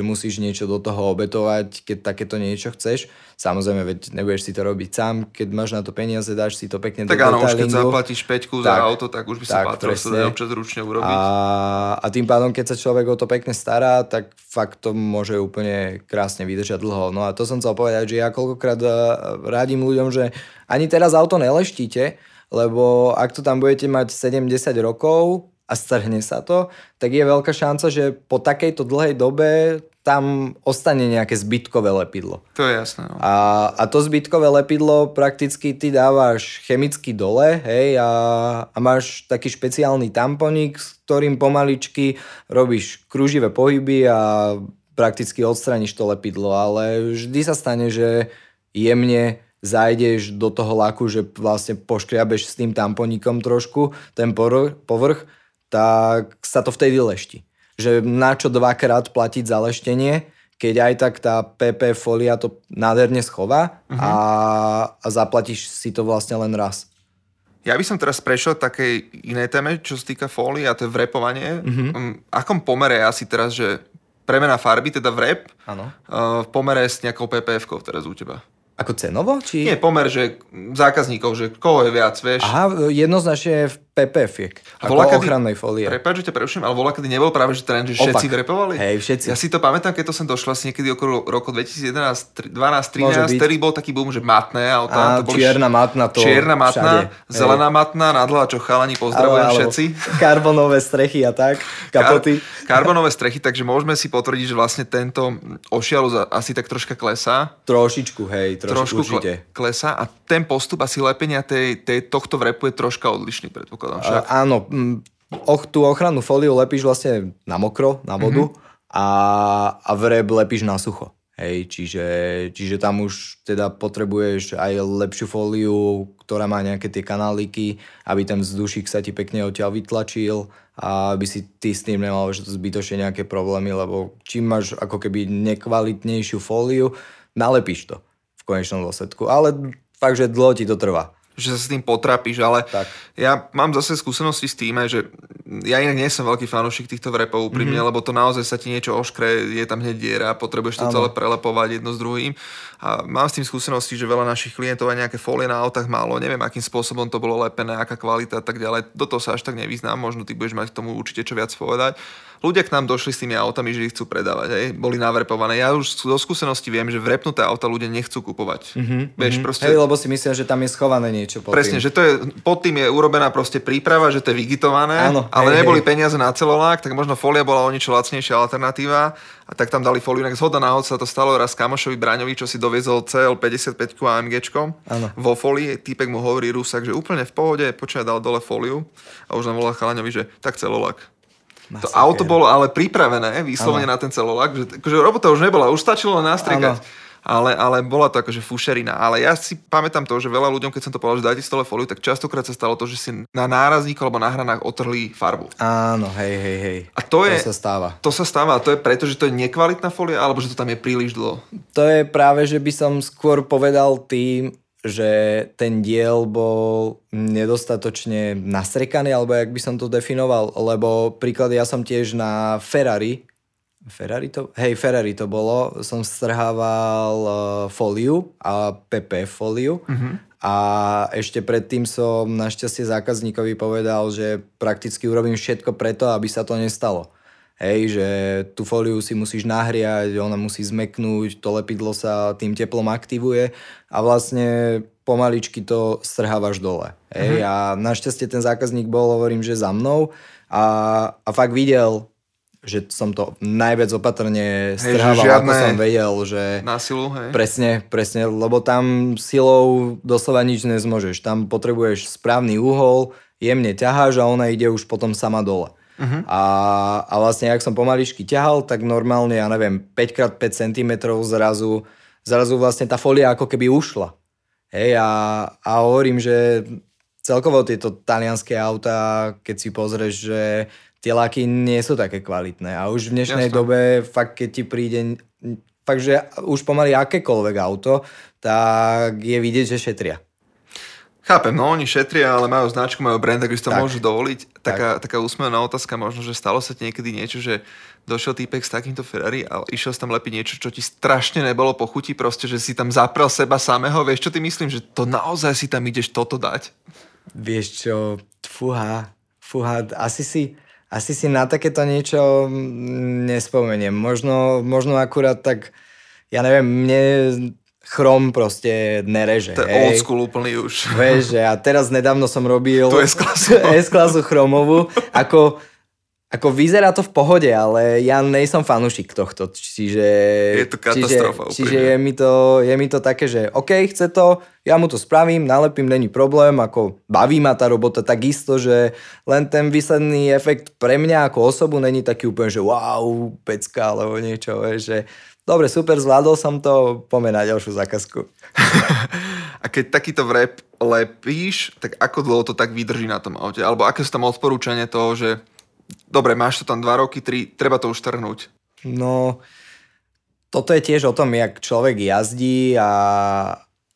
že musíš niečo do toho obetovať, keď takéto niečo chceš. Samozrejme, veď nebudeš si to robiť sám, keď máš na to peniaze, dáš si to pekne tak do detailingu. Tak áno, už keď zaplatíš päťku za auto, tak už by sa patril, sa dá občas ručne urobiť. A, a tým pádom, keď sa človek o to pekne stará, tak fakt to môže úplne krásne vydržať dlho. No a to som chcel povedať, že ja koľkokrát radím ľuďom, že ani teraz auto neleštíte, lebo ak to tam budete mať sedemdesiat rokov a strhne sa to, tak je veľká šanca, že po takejto dlhej dobe tam ostane nejaké zbytkové lepidlo. To je jasné. No. A, a to zbytkové lepidlo prakticky ty dávaš chemicky dole, hej, a, a máš taký špeciálny tamponík, s ktorým pomaličky robíš kruživé pohyby a prakticky odstraníš to lepidlo, ale vždy sa stane, že jemne zajdeš do toho laku, že vlastne poškriabeš s tým tamponíkom trošku ten povrch, tak sa to vtedy lešti. Že na čo dvakrát platiť za leštenie, keď aj tak tá pé pé folia to nádherne schová uh-huh. a, a zaplatíš si to vlastne len raz. Ja by som teraz prešiel takej inej téme, čo sa týka folii a to je vrepovanie. Uh-huh. Akom pomere asi teraz, že premena farby, teda vrep, ano. V pomere s nejakou pé pé efkou teraz u teba? Ako cenovo? Či... Nie, pomer, že zákazníkov, že koho je viac, vieš. Aha, jednoznačne v pé pé efiek. Ako voľakedy, ochrannej fólie. Prepáč, že ťa preruším, ale voľakedy nebol práve, že trend, že všetci vrepovali. Hej, všetci. Ja si to pamätám, keď to som došla si niekedy okolo roku dvetisícjedenásť, dvanásť, trinásť, ktorý bol taký boom, že matné autá. Á, to čierna matná to Čierna matná, zelená matná, nadlá, čo chalani pozdravujem všetci. Karbonové strechy a tak, kapoty. Kar- karbonové strechy, takže môžeme si potvrdiť, že vlastne tento ošiaľ asi tak troška klesá. Trošičku, hej. Trošku, trošku klesá a ten postup asi lepenia tej, tej, tohto vrepu je troška odlišný, predpokladám však. Uh, áno, och, tú ochrannú fóliu lepíš vlastne na mokro, na vodu mm-hmm. a, a vreb lepíš na sucho. Hej, čiže, čiže tam už teda potrebuješ aj lepšiu fóliu, ktorá má nejaké tie kanáliky, aby ten vzdušík sa ti pekne odtiaľ vytlačil a aby si ty s tým nemal zbytočne nejaké problémy, lebo čím máš ako keby nekvalitnejšiu fóliu, nalepíš to v konečnom dôsledku. Ale fakt, že dlho ti to trvá. Že sa s tým potrápiš, ale tak. Ja mám zase skúsenosti s tým, že ja inak nie som veľký fanúšik týchto vrepov úprimne, mm-hmm. lebo to naozaj sa ti niečo oškre, je tam hneď diera, potrebuješ to ano. celé prelepovať jedno s druhým. A mám s tým skúsenosti, že veľa našich klientov aj nejaké folie na autách málo, neviem akým spôsobom to bolo lepené, aká kvalita a tak ďalej. Do toho sa až tak nevyznám, možno ty budeš mať k tomu určite čo viac povedať. Ľudia k nám došli s tými autami, že ich chcú predávať, hej? Boli navrepované. Ja už do skúsenosti viem, že vrepnuté auta ľudia nechcú kupovať. Mm-hmm. Vieš, proste... Hej, lebo si myslia, že tam je schované niečo pod tým. Presne, že to je, pod tým je urobená proste príprava, že to je vygitované, áno, ale hej, neboli hej. peniaze na celolák, tak možno folia bola o niečo lacnejšia alternatíva. A tak tam dali foliu, inak zhoda náhod sa to stalo raz kamošovi Braňovi, čo si doviezol cé el päťdesiatpäť AMGčkom vo folii. Týpek mu hovorí Rusak, že úplne v pohode, počuj, dal dole foliu a už nám volal chalaňovi, že tak celolák. Masaker. To auto bolo ale pripravené výslovne ano. na ten celolák, že akože robota už nebola, už stačilo nastriekať. Ale, ale bola to akože fušerina. Ale ja si pamätám to, že veľa ľuďom, keď som to povedal, že dajte stole fóliu, tak častokrát sa stalo to, že si na nárazníku alebo na hranách otrhli farbu. Áno, hej, hej, hej. A to, to je, sa stáva. To sa stáva a to je preto, že to je nekvalitná fólia alebo že to tam je príliš dlho. To je práve, že by som skôr povedal tým, že ten diel bol nedostatočne nastriekaný, alebo jak by som to definoval, lebo príklad, ja som tiež na Ferrari, Ferrari to? Hej, Ferrari to bolo, som strhával uh, fóliu a pé pé ef fóliu mm-hmm. a ešte predtým som našťastie zákazníkovi povedal, že prakticky urobím všetko preto, aby sa to nestalo. Hej, že tú fóliu si musíš nahriať, ona musí zmeknúť, to lepidlo sa tým teplom aktivuje a vlastne pomaličky to strhávaš dole. Hej, mm-hmm. a našťastie ten zákazník bol, hovorím, že za mnou a, a fakt videl, že som to najviac opatrne strhával, hej, ako som vedel, že na silu, hej. Presne, presne, lebo tam silou doslova nič nezmôžeš. Tam potrebuješ správny úhol, jemne ťaháš a ona ide už potom sama dole. Uh-huh. A, a vlastne, ak som pomaličky ťahal, tak normálne, ja neviem, päť krát päť centimetrov zrazu, zrazu vlastne tá folia ako keby ušla. Hej, a, a hovorím, že celkovo tieto talianské autá, keď si pozrieš, že tie laky nie sú také kvalitné. A už v dnešnej Jasne. dobe, fakt, keď ti príde, fakt, že už pomaly akékoľvek auto, tak je vidieť, že šetria. Chápem, no oni šetria, ale majú značku, majú brand, tak si to tak. môžu dovoliť. Taká, tak. taká úsmevná otázka, možno, že stalo sa ti niekedy niečo, že došiel týpek s takýmto Ferrari a išiel si tam lepiť niečo, čo ti strašne nebolo po chuti, proste, že si tam zaprel seba samého. Vieš, čo ty myslím, že to naozaj si tam ideš toto dať? Vieš čo, fúha, fúha, asi si, asi si na takéto niečo nespomeniem. Možno, možno akurát tak, ja neviem, mne... Chrom proste nereže. To je old school úplný už. Vieš, a teraz nedávno som robil S-klasu chromovú. Ako, ako vyzerá to v pohode, ale ja nejsom fanúšik tohto. Čiže, je to katastrofa. Čiže, čiže je, mi to, je mi to také, že OK, chce to, ja mu to spravím, nalepím, není problém, ako baví ma tá robota takisto, že len ten výsledný efekt pre mňa ako osobu není taký úplne, že wow, pecka, alebo niečo, vieš, že dobre, super, zvládol som to, poďme na ďalšiu zákazku. A keď takýto vrep lepíš, tak ako dlho to tak vydrží na tom aute? Alebo aké sú tam odporúčanie toho, že dobre, máš to tam dva roky, tri, treba to už trhnúť? No, toto je tiež o tom, jak človek jazdí a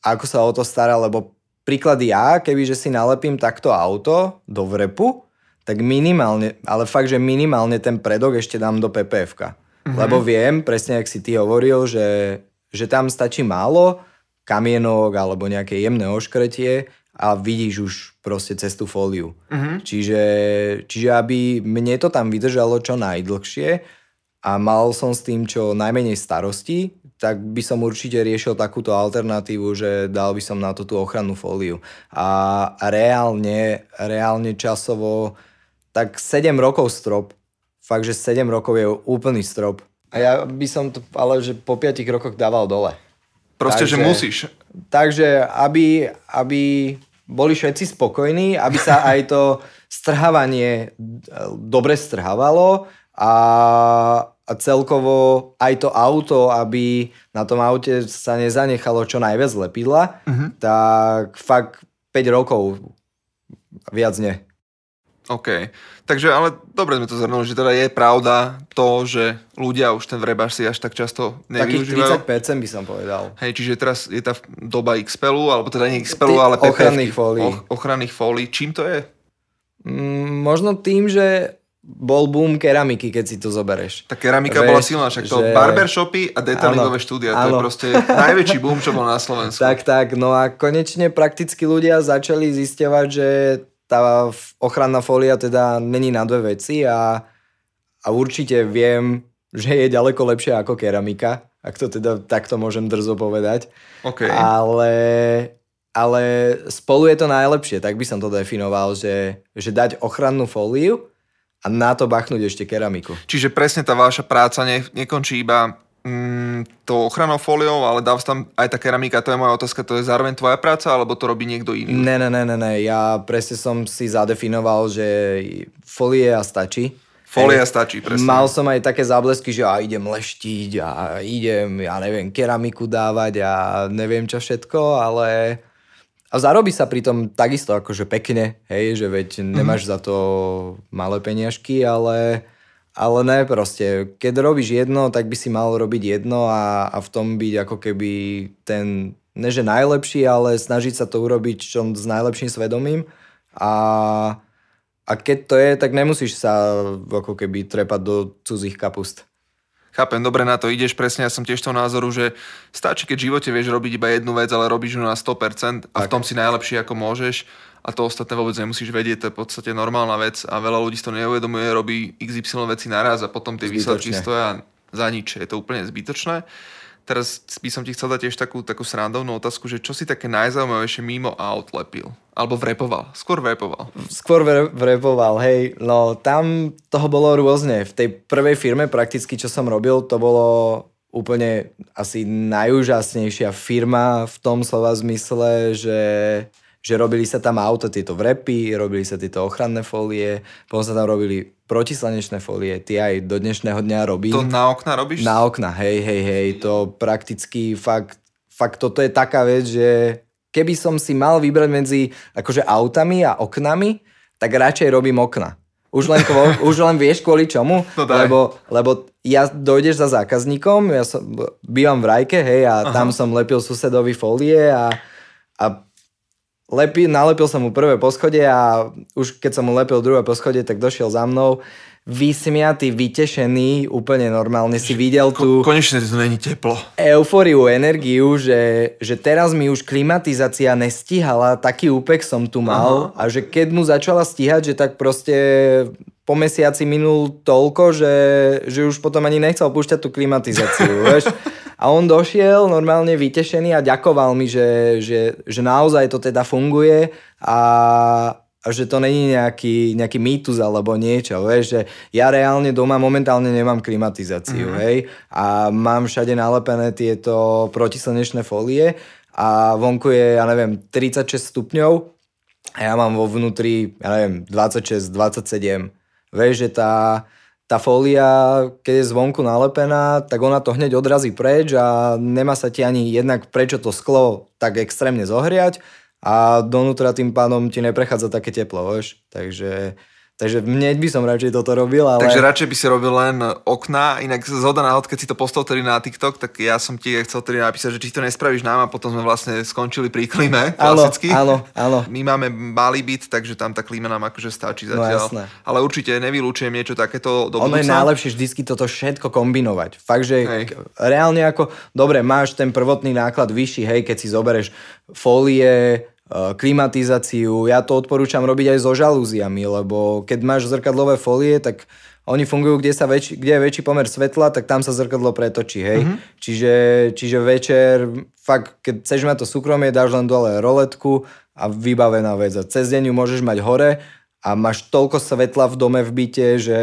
ako sa o to stará, lebo príklad ja, kebyže si nalepím takto auto do vrepu, tak minimálne, ale fakt, že minimálne ten predok ešte dám do pé pé efka. Mm-hmm. Lebo viem, presne jak si ty hovoril, že, že tam stačí málo kamienok alebo nejaké jemné oškretie a vidíš už proste cez tú fóliu. Mm-hmm. Čiže, čiže aby mne to tam vydržalo čo najdlhšie a mal som s tým čo najmenej starostí, tak by som určite riešil takúto alternatívu, že dal by som na to tú ochrannú fóliu. A reálne, reálne časovo tak sedem rokov strop. Fakt, že sedem rokov je úplný strop. A ja by som to, ale že po piatich rokoch dával dole. Proste, takže, že musíš. Takže, aby, aby boli všetci spokojní, aby sa aj to strhávanie dobre strhávalo a, a a celkovo aj to auto, aby na tom aute sa nezanechalo čo najviac lepidla, uh-huh. tak fakt päť rokov viac nie. OK. Takže, ale dobre sme to zhrnuli, že teda je pravda to, že ľudia už ten vrebaš si až tak často nevyužívajú. Takých tridsať percent by som povedal. Hej, čiže teraz je tá doba XPELu, alebo teda nie XPELu, ale pé pé ef. Ochranných fólií. Och, ochranných fólií. Čím to je? Mm, možno tým, že bol boom keramiky, keď si to zoberieš. Tá keramika Veš, bola silná, však to že... barbershopy a detailingové áno, štúdia. Áno. To je proste najväčší boom, čo bol na Slovensku. Tak, tak. No a konečne prakticky ľudia začali zisťovať, že tá ochranná fólia teda není na dve veci a, a určite viem, že je ďaleko lepšia ako keramika, ak to teda takto môžem drzo povedať. Okay. Ale, ale spolu je to najlepšie, tak by som to definoval, že, že dať ochrannú fóliu a na to bachnúť ešte keramiku. Čiže presne tá vaša práca ne, nekončí iba mm, tou ochrannou fóliou, ale dáv tam aj tá keramika, to je moja otázka, to je zároveň tvoja práca, alebo to robí niekto iný? Ne, ne, ne, ne, ne. Ja presne som si zadefinoval, že fólia stačí. Fólia stačí, presne. Mal som aj také záblesky, že ja idem leštiť a idem, ja neviem, keramiku dávať a neviem čo všetko, ale... A zarobí sa pri tom takisto akože pekne, hej, že veď nemáš mm-hmm. za to malé peniažky, ale... Ale ne, proste, keď robíš jedno, tak by si mal robiť jedno a, a v tom byť ako keby ten, ne že najlepší, ale snažiť sa to urobiť čo s najlepším svedomím. A, a keď to je, tak nemusíš sa ako keby trepať do cudzých kapust. Chápem, dobre na to ideš, presne ja som tiež toho názoru, že stačí, keď v živote vieš robiť iba jednu vec, ale robíš ju na sto percent a tak. V tom si najlepší ako môžeš. A to ostatné vôbec nemusíš vedieť, to je v podstate normálna vec a veľa ľudí to neuvedomuje, robí iks ypsilon veci naraz a potom tie výsledky stoja za nič. Je to úplne zbytočné. Teraz by som ti chcel dať tiež takú, takú srandovnú otázku, že čo si také najzaujímavejšie mimo aut lepil? Alebo vrepoval? Skôr vrepoval. Skôr vrepoval, hej. No tam toho bolo rôzne. V tej prvej firme prakticky, čo som robil, to bolo úplne asi najúžasnejšia firma v tom slova zmysle, že... že robili sa tam auto, tieto vrepy, robili sa tieto ochranné fólie, potom sa tam robili protislanečné fólie, ty aj do dnešného dňa robím. To na okna robíš? Na okna, hej, hej, hej, to prakticky fakt, fakt toto je taká vec, že keby som si mal vybrať medzi akože autami a oknami, tak radšej robím okna. Už len, už len vieš kvôli čomu, no lebo, lebo ja dojdeš za zákazníkom, ja som, bývam v Rajke, hej, a aha. tam som lepil susedovi fólie a, a Lepi, nalepil som mu prvé poschodie a už keď som mu lepil druhé poschodie, tak došiel za mnou vysmiatý, vytešený, úplne normálne si videl tú... Konečne to není teplo. Eufóriu, energiu, že, že teraz mi už klimatizácia nestihala, taký úpek som tu mal aha. a že keď mu začala stíhať, že tak proste po mesiaci minul toľko, že, že už potom ani nechcel púšťať tú klimatizáciu, vieš? A on došiel normálne vytešený a ďakoval mi, že, že, že naozaj to teda funguje a, a že to není nejaký, nejaký mýtus alebo niečo, vieš, že ja reálne doma momentálne nemám klimatizáciu, mm-hmm. hej, a mám všade nalepené tieto protislnečné fólie a vonku je, ja neviem, tridsaťšesť stupňov a ja mám vo vnútri, ja neviem, dvadsaťšesť, dvadsaťsedem, vieš, že tá... Tá fólia, keď je zvonku nalepená, tak ona to hneď odrazí preč a nemá sa ti ani jednak prečo to sklo tak extrémne zohriať a donútra tým pádom ti neprechádza také teplo, vieš. Takže, takže hneď by som radšej toto robil, ale... Takže radšej by si robil len okná, inak zhoda náhod, keď si to postol tedy na TikTok, tak ja som ti chcel tedy napísať, že či to nespravíš nám a potom sme vlastne skončili pri klíme, klasicky. Áno, áno, áno. My máme malý byt, takže tam tá klíma nám akože stačí zatiaľ. No, ale určite nevylučujem niečo takéto do budúcna. Ono je najlepšie vždycky toto všetko kombinovať. Fakt, že hej. Reálne ako, dobre, máš ten prvotný náklad vyšší, hej, keď si zoberieš fólie, klimatizáciu. Ja to odporúčam robiť aj so žalúziami, lebo keď máš zrkadlové fólie, tak oni fungujú, kde, sa väč- kde je väčší pomer svetla, tak tam sa zrkadlo pretočí, hej. Mm-hmm. Čiže, čiže večer, fakt, keď chceš mať to súkromie, dáš len dole roletku a vybavená vec. A cez deň ju môžeš mať hore a máš toľko svetla v dome v byte, že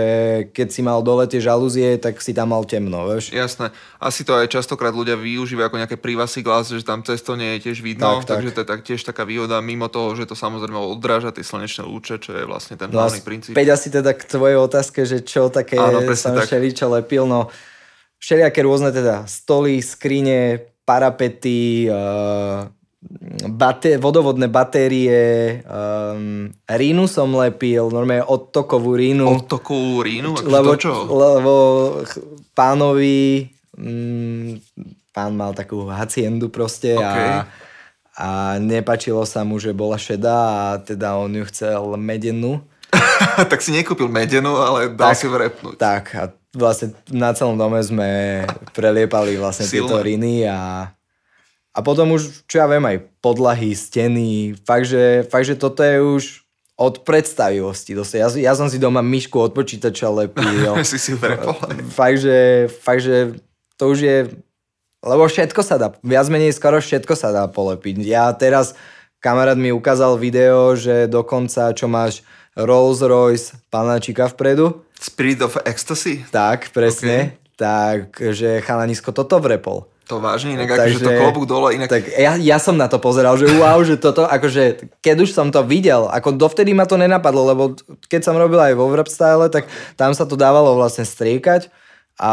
keď si mal dole tie žalúzie, tak si tam mal temno, vieš? Jasné. Asi to aj častokrát ľudia využívajú ako nejaké privacy glass, že tam cesto nie je tiež vidno, tak, tak. takže to je tak tiež taká výhoda, mimo toho, že to samozrejme odráža tie slnečné lúče, čo je vlastne ten hlavný princíp. Späť asi teda k tvojej otázke, že čo také som všeličo lepil, no všelijaké rôzne teda stoly, skrine, parapety, uh... Baté- vodovodné batérie, um, rínu som lepil, normálne odtokovú rínu. Odtokovú rínu? Lebo, lebo pánovi, um, pán mal takú haciendu proste okay. a, a nepačilo sa mu, že bola šedá a teda on ju chcel medennú. Tak si nekúpil medennú, ale dal tak, si vrepnúť. Tak a vlastne na celom dome sme preliepali vlastne tieto ríny a... A potom už, čo ja viem, aj podlahy, steny, fakt, že, fakt, že toto je už od predstavivosti. Ja, ja som si doma myšku od počítača lepil. si si fakt, že, fakt, že to už je... Lebo všetko sa dá, viac menej skoro všetko sa dá polepiť. Ja teraz, kamarát mi ukázal video, že dokonca, čo máš Rolls-Royce panáčika vpredu. Spirit of Ecstasy? Tak, presne. Okay. Takže chalanisko toto vrepol. To vážne, inak akože to klobúk dole. Inak... Tak ja, ja som na to pozeral, že wow, že toto, akože keď už som to videl, ako dovtedy ma to nenapadlo, lebo keď som robil aj vo WrapStyle, tak tam sa to dávalo vlastne striekať a,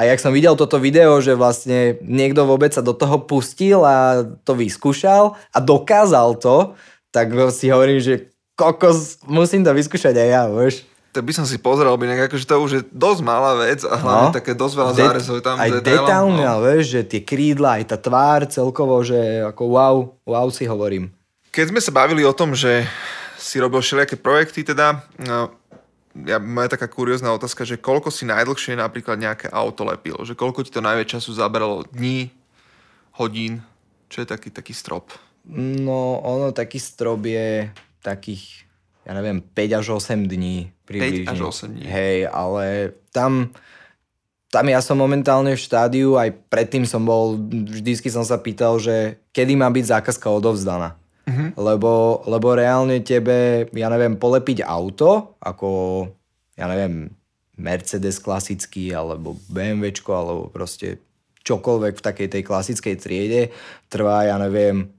a jak som videl toto video, že vlastne niekto vôbec sa do toho pustil a to vyskúšal a dokázal to, tak si hovorím, že kokos, musím to vyskúšať aj ja, vieš. To by som si pozrel, by nejak, akože to už je dosť malá vec a hlavne no, také dosť veľa de- zárezov tam aj detailom. Aj no. Vieš, že tie krídla, aj tá tvár celkovo, že ako wow, wow si hovorím. Keď sme sa bavili o tom, že si robil všelijaké projekty, teda, no, ja mám taká kuriózna otázka, že koľko si najdlhšie napríklad nejaké auto lepil? Že koľko ti to najviac času zaberalo? Dní, hodín? Čo je taký, taký strop? No, ono, taký strop je takých... ja neviem, päť až osem dní približne. päť až osem dní. Hej, ale tam, tam ja som momentálne v štádiu, aj predtým som bol, vždycky som sa pýtal, že kedy má byť zákazka odovzdaná. Uh-huh. Lebo, lebo reálne tebe, ja neviem, polepiť auto, ako, ja neviem, Mercedes klasický, alebo BMWčko, alebo proste čokoľvek v takej tej klasickej triede, trvá, ja neviem,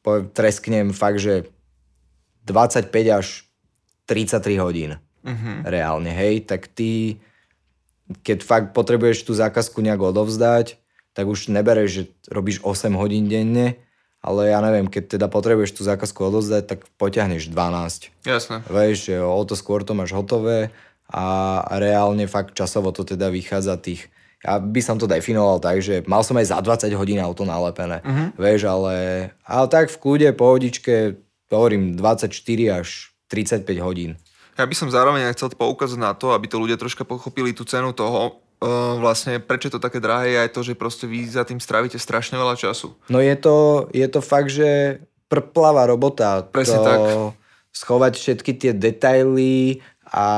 poviem, tresknem fakt, že dvadsaťpäť až tridsaťtri hodín. Uh-huh. Reálne, hej. Tak ty, keď fakt potrebuješ tú zákazku nejak odovzdať, tak už nebereš, že robíš osem hodín denne, ale ja neviem, keď teda potrebuješ tú zákazku odovzdať, tak potiahneš dvanásť. Jasné. Vieš, o to skôr to máš hotové a reálne fakt časovo to teda vychádza tých... Ja by som to definoval tak, že mal som aj za dvadsať hodín auto nalepené. Uh-huh. Vieš, ale... Ale tak v kúde, pohodičke... hovorím dvadsaťštyri až tridsaťpäť hodín. Ja by som zároveň aj chcel poukázať na to, aby to ľudia troška pochopili tú cenu toho, e, vlastne prečo to také drahé je aj to, že proste vy za tým strávite strašne veľa času. No je to, je to fakt, že prplavá robota. Presne to, tak. Schovať všetky tie detaily a,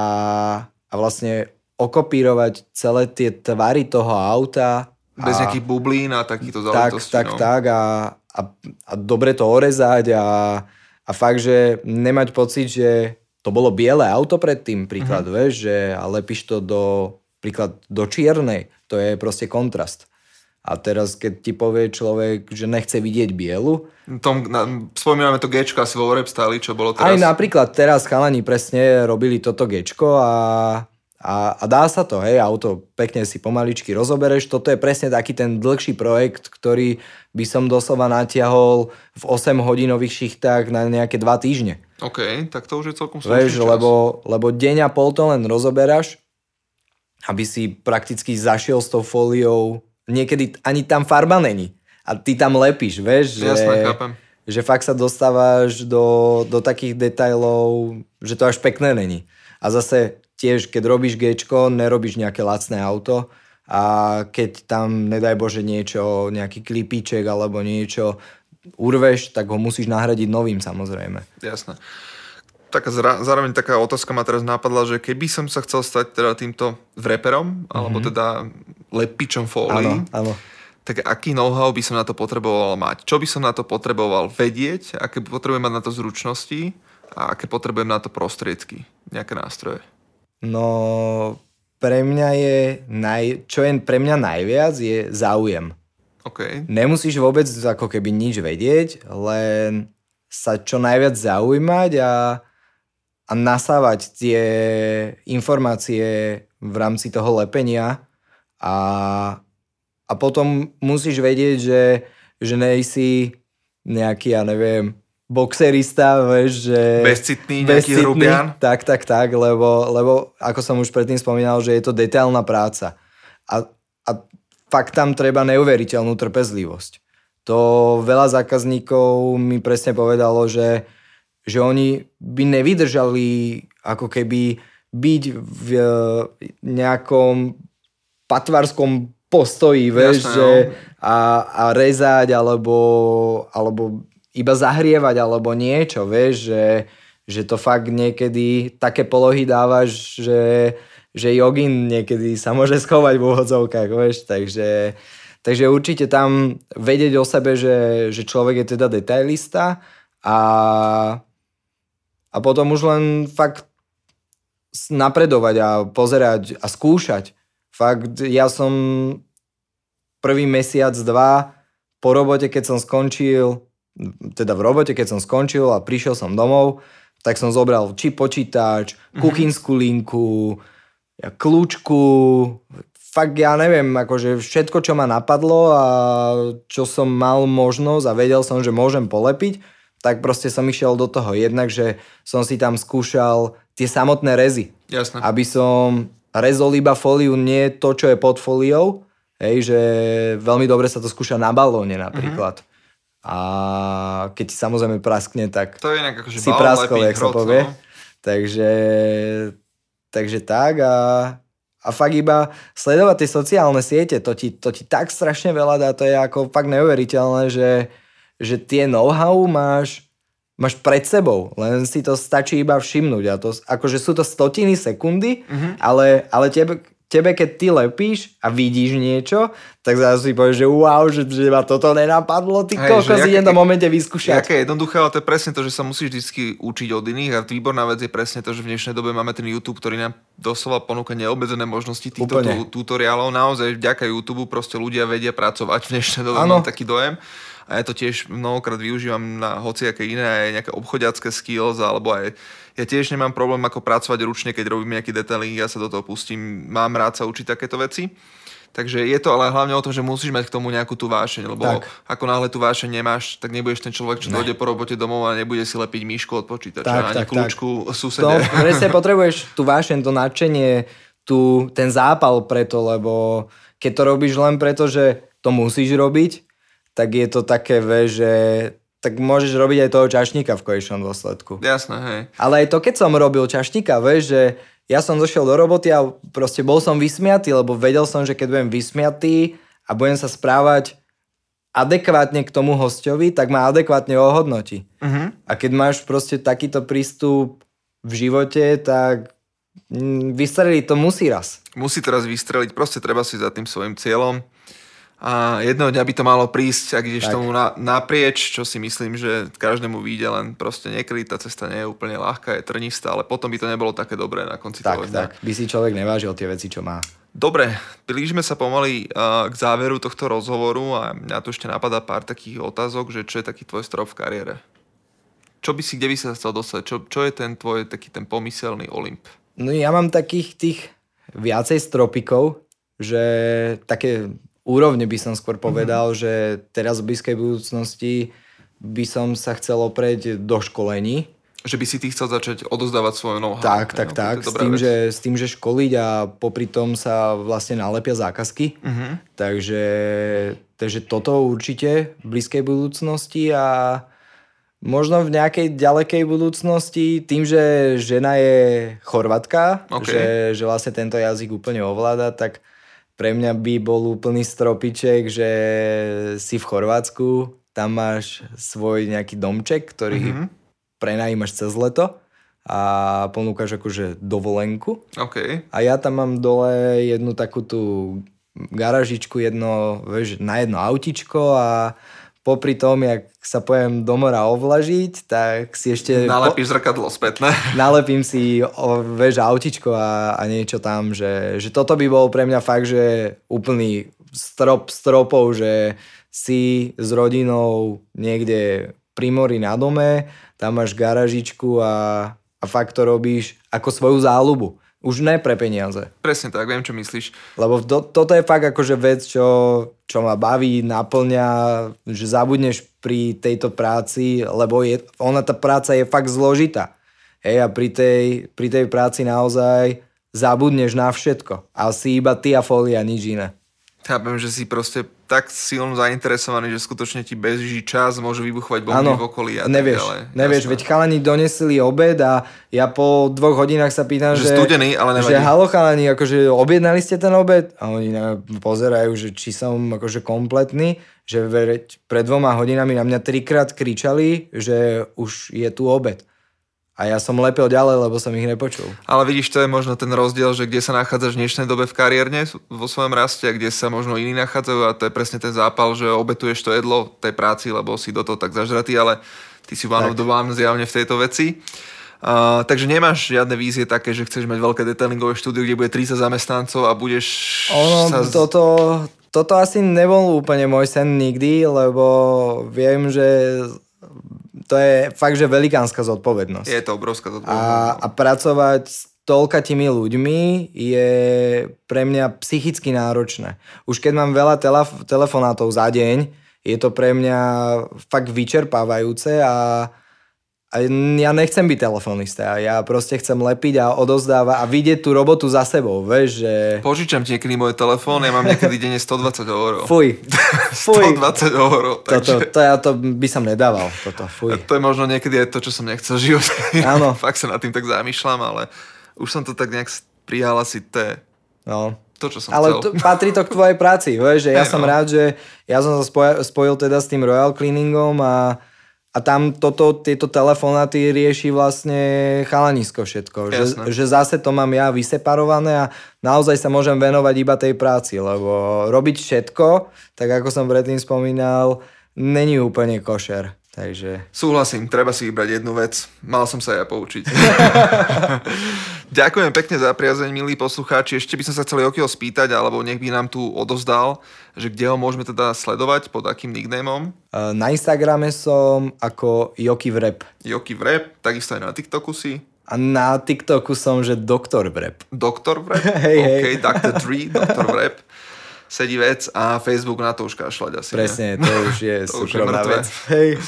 a vlastne okopírovať celé tie tvary toho auta. Bez a, nejakých bublín a takýchto záležitostí. Tak, tak, no. tak a... A, a dobre to orezať a, a fakt, že nemať pocit, že to bolo biele auto predtým, príklad, mm-hmm. vieš, že a lepíš to do, príklad, do čiernej, to je proste kontrast. A teraz, keď ti povie človek, že nechce vidieť bielu... Tom, na, spomíname to Gčko asi vo WrapStyle, čo bolo teraz. Aj napríklad teraz chalani presne robili toto Gčko a, a, a dá sa to, hej, auto pekne si pomaličky rozobereš, toto je presne taký ten dlhší projekt, ktorý by som doslova natiahol v osemhodinových šichtách na nejaké dva týždne. OK, tak to už je celkom slušný Veš, čas. Lebo, lebo deň a pol to len rozoberáš, aby si prakticky zašiel s tou fóliou. Niekedy ani tam farba není. A ty tam lepíš, vieš? Jasné, že, chápem. Že fakt sa dostávaš do, do takých detailov, že to až pekné není. A zase tiež, keď robíš Gčko, nerobíš nejaké lacné auto, a keď tam, nedaj Bože, niečo, nejaký klipíček alebo niečo urveš, tak ho musíš nahradiť novým, samozrejme. Jasné. Taká, zároveň taká otázka ma teraz napadla, že keby som sa chcel stať teda týmto wraperom, mm-hmm. alebo teda lepičom fólií, tak aký know-how by som na to potreboval mať? Čo by som na to potreboval vedieť? Aké potrebujem mať na to zručnosti? A aké potrebujem na to prostriedky? Nejaké nástroje? No, pre mňa je, naj... čo je pre mňa najviac, je záujem. Okay. Nemusíš vôbec ako keby nič vedieť, len sa čo najviac zaujímať a, a nasávať tie informácie v rámci toho lepenia a, a potom musíš vedieť, že, že nejsi nejaký, ja neviem, boxerista, vieš, že... Bezcitný nejaký hrubian. Tak, tak, tak, lebo, lebo ako som už predtým spomínal, že je to detailná práca. A, a fakt tam treba neuveriteľnú trpezlivosť. To veľa zákazníkov mi presne povedalo, že, že oni by nevydržali ako keby byť v nejakom patvarskom postoji, vieš, jasné, že a, a rezať, alebo... alebo iba zahrievať alebo niečo, vieš, že, že to fakt niekedy také polohy dávaš, že, že jogin niekedy sa môže schovať v úvodzovkách, vieš, takže, takže určite tam vedieť o sebe, že, že človek je teda detailista a, a potom už len fakt napredovať a pozerať a skúšať. Fakt, ja som prvý mesiac, dva po robote, keď som skončil teda v robote, keď som skončil a prišiel som domov, tak som zobral či počítač, kuchynskú linku, kľúčku, fakt ja neviem, akože všetko, čo ma napadlo a čo som mal možnosť a vedel som, že môžem polepiť, tak proste som išiel do toho. Jednak, že som si tam skúšal tie samotné rezy. Jasne. Aby som rezol iba fóliu, nie to, čo je pod fóliou, hej, že veľmi dobre sa to skúša na balóne napríklad. Mhm. A keď samozrejme praskne, tak to je inak akože si praskol, jak sa povie. No. Takže, takže tak a, a fakt iba sledovať tie sociálne siete, to ti, to ti tak strašne veľa dá, to je ako fakt neuveriteľné, že, že tie know-how máš, máš pred sebou, len si to stačí iba všimnúť. A to, akože sú to stotiny sekundy, mm-hmm. ale, ale tebe... Tebe, keď ty lepíš a vidíš niečo, tak zase si povieš, že wow, že, že ma toto nenapadlo, ty kokos, idem to momente vyskúšať. Jaké jednoduché, ale to je presne to, že sa musíš vždy učiť od iných a výborná vec je presne to, že v dnešnej dobe máme ten YouTube, ktorý nám doslova ponúka neobmedzené možnosti týchto tutoriálov. Naozaj vďaka YouTube proste ľudia vedia pracovať v dnešnej dobe, mám taký dojem. A ja to tiež mnohokrát využívam na hociaké iné, aj nejaké obchodiacké skills, alebo aj ja tiež nemám problém ako pracovať ručne, keď robím nejaký detailing, ja sa do toho pustím, mám rád sa učiť takéto veci. Takže je to ale hlavne o tom, že musíš mať k tomu nejakú tú vášeň, lebo tak. Ako náhle tú vášeň nemáš, tak nebudeš ten človek, čo dojde po robote domov a nebude si lepiť míšku od počítača tak, ani tak, kľúčku tak. Susede. No, presne potrebuješ tú vášeň, to nadšenie, tú, ten zápal preto, lebo keď to robíš len preto, že to musíš robiť, tak je to také, že tak môžeš robiť aj toho čašníka v konečnom dôsledku. Jasné, hej. Ale aj to, keď som robil čašníka, vieš, že ja som došiel do roboty a proste bol som vysmiatý, lebo vedel som, že keď budem vysmiatý a budem sa správať adekvátne k tomu hosťovi, tak ma adekvátne ohodnotí. Uh-huh. A keď máš proste takýto prístup v živote, tak vystreliť to musí raz. Musí teraz vystreliť, proste treba si za tým svojim cieľom. A jedného dňa by to malo prísť, ak ideš tak. Tomu na, naprieč, čo si myslím, že každému vyjde, len proste niekedy tá cesta nie je úplne ľahká, je trnistá, ale potom by to nebolo také dobré na konci tak, toho dňa. Tak, by si človek nevážil tie veci, čo má. Dobre, blížime sa pomaly uh, k záveru tohto rozhovoru a mňa tu ešte napadá pár takých otázok, že čo je taký tvoj strop v kariére? Čo by si, kde by sa chcel dostať? Čo, čo je ten tvoj taký ten pomyselný Olymp? No ja mám takých tých viacej stropikov, že také... úrovne by som skôr povedal, mm-hmm. že teraz v blízkej budúcnosti by som sa chcel oprieť do školení. Že by si ty chcel začať odozdávať svoje know-how. Tak, tak, no, tak. S tým, že, s tým, že školiť a popri tom sa vlastne nalepia zákazky. Mm-hmm. Takže, takže toto určite v blízkej budúcnosti a možno v nejakej ďalekej budúcnosti tým, že žena je Chorvatka, okay. že, že vlastne tento jazyk úplne ovláda, tak pre mňa by bol úplný stropiček, že si v Chorvátsku, tam máš svoj nejaký domček, ktorý mm-hmm. prenajímaš cez leto a ponúkaš akože dovolenku. Okay. A ja tam mám dole jednu takú tú garážičku, jedno, vieš, na jedno autičko a popri tom, jak sa pojem do mora ovlažiť, tak si ešte... Nalepíš po... zrkadlo spätné. Nalepím si veže autičko a, a niečo tam, že, že toto by bol pre mňa fakt, že úplný strop stropov, že si s rodinou niekde pri mori na dome, tam máš garážičku a, a fakt to robíš ako svoju záľubu. Už ne pre peniaze. Presne tak, viem, čo myslíš. Lebo to, toto je fakt akože vec, čo, čo ma baví, naplňa, že zabudneš pri tejto práci, lebo je, ona tá práca je fakt zložitá. Hej, a pri tej, pri tej práci naozaj zabudneš na všetko. A si iba ty a folia, nič iné. Chápem, že si proste tak silno zainteresovaný, že skutočne ti beží čas, môžu vybuchovať bomby v okolí a nevieš, tak ďalej. Nevieš, jasné. Veď chalani donesli obed a ja po dvoch hodinách sa pýtam, že, že, studený, ale že halo chalani, akože objednali ste ten obed? A oni pozerajú, že či som akože kompletný, že pred dvoma hodinami na mňa trikrát kričali, že už je tu obed. A ja som lepil ďalej, lebo som ich nepočul. Ale vidíš, to je možno ten rozdiel, že kde sa nachádzaš v dnešnej dobe v kariérne, vo svojom raste, a kde sa možno iní nachádzajú a to je presne ten zápal, že obetuješ to jedlo tej práci, lebo si do toho tak zažratý, ale ty si vanov dovám zjavne v tejto veci. Uh, takže nemáš žiadne vízie také, že chceš mať veľké detailingové štúdio, kde bude tridsať zamestnancov a budeš... Ono, sa... toto... Toto asi nebol úplne môj sen nikdy, lebo viem, že... To je fakt, že velikánska zodpovednosť. Je to obrovská zodpovednosť. A, a pracovať s toľkatými ľuďmi je pre mňa psychicky náročné. Už keď mám veľa telef- telefonátov za deň, je to pre mňa fakt vyčerpávajúce a, a ja nechcem byť telefonista. Ja proste chcem lepiť a odovzdávať a vidieť tú robotu za sebou. Vieš, že... Požičam ti niekedy môj telefón, ja mám niekedy denne stodvadsať eur. Fuj. Fuj. stodvadsať eur. Takže... Toto, to, ja to by som nedával. Toto, fuj. To je možno niekedy aj to, čo som nechcel v živote. Áno. Fakt sa nad tým tak zamýšľam, ale už som to tak nejak prijal asi té. No. To, čo som ale chcel. Ale patrí to k tvojej práci. Vieš, že ja hey, som no. rád, že ja som sa spojil, spojil teda s tým Royal Cleaningom a A tam toto, tieto telefonáty rieši vlastne chalanisko všetko. Že, že zase to mám ja vyseparované a naozaj sa môžem venovať iba tej práci, lebo robiť všetko, tak ako som predtým spomínal, není úplne košer. Takže... Súhlasím, treba si vybrať jednu vec. Mal som sa ja poučiť. Ďakujem pekne za priazeň, milí poslucháči. Ešte by som sa chcel Jokiho spýtať, alebo nech by nám tu odovzdal, že kde ho môžeme teda sledovať, pod akým nicknameom? Na Instagrame som ako Joki Wrap. Joki Wrap, takisto aj na TikToku si. A na TikToku som, že Doktor Wrap. Doktor Wrap? Hej, hej. OK, Doctor Tree, Doktor Wrap. Sedí vec a Facebook na to už kašľať asi. Presne, ne? To už je to súkromná vec. Hej.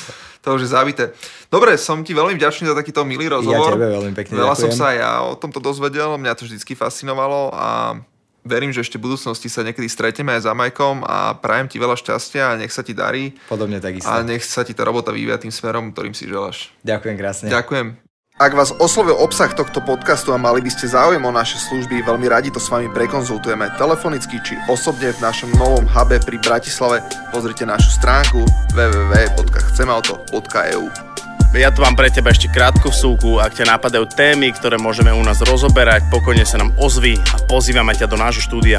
To už je zabité. Dobre, som ti veľmi vďačný za takýto milý rozhovor. Ja tebe veľmi pekne Veľa ďakujem. Som sa ja o tomto dozvedel, mňa to vždycky fascinovalo a verím, že ešte v budúcnosti sa niekedy stretneme aj za Majkom a prajem ti veľa šťastia a nech sa ti darí. Podobne takisto. A nech sa ti tá robota vyvíja tým smerom, ktorým si želáš. Ďakujem krásne. Ďakujem. Ak vás oslovil obsah tohto podcastu a mali by ste záujem o naše služby, veľmi radi to s vami prekonzultujeme telefonicky či osobne v našom novom hube pri Bratislave. Pozrite našu stránku w w w bodka chcemauto bodka e u. Ja tu mám pre teba ešte krátku vsúku. Ak ťa napadajú témy, ktoré môžeme u nás rozoberať, pokojne sa nám ozvi a pozývame ťa do nášho štúdia.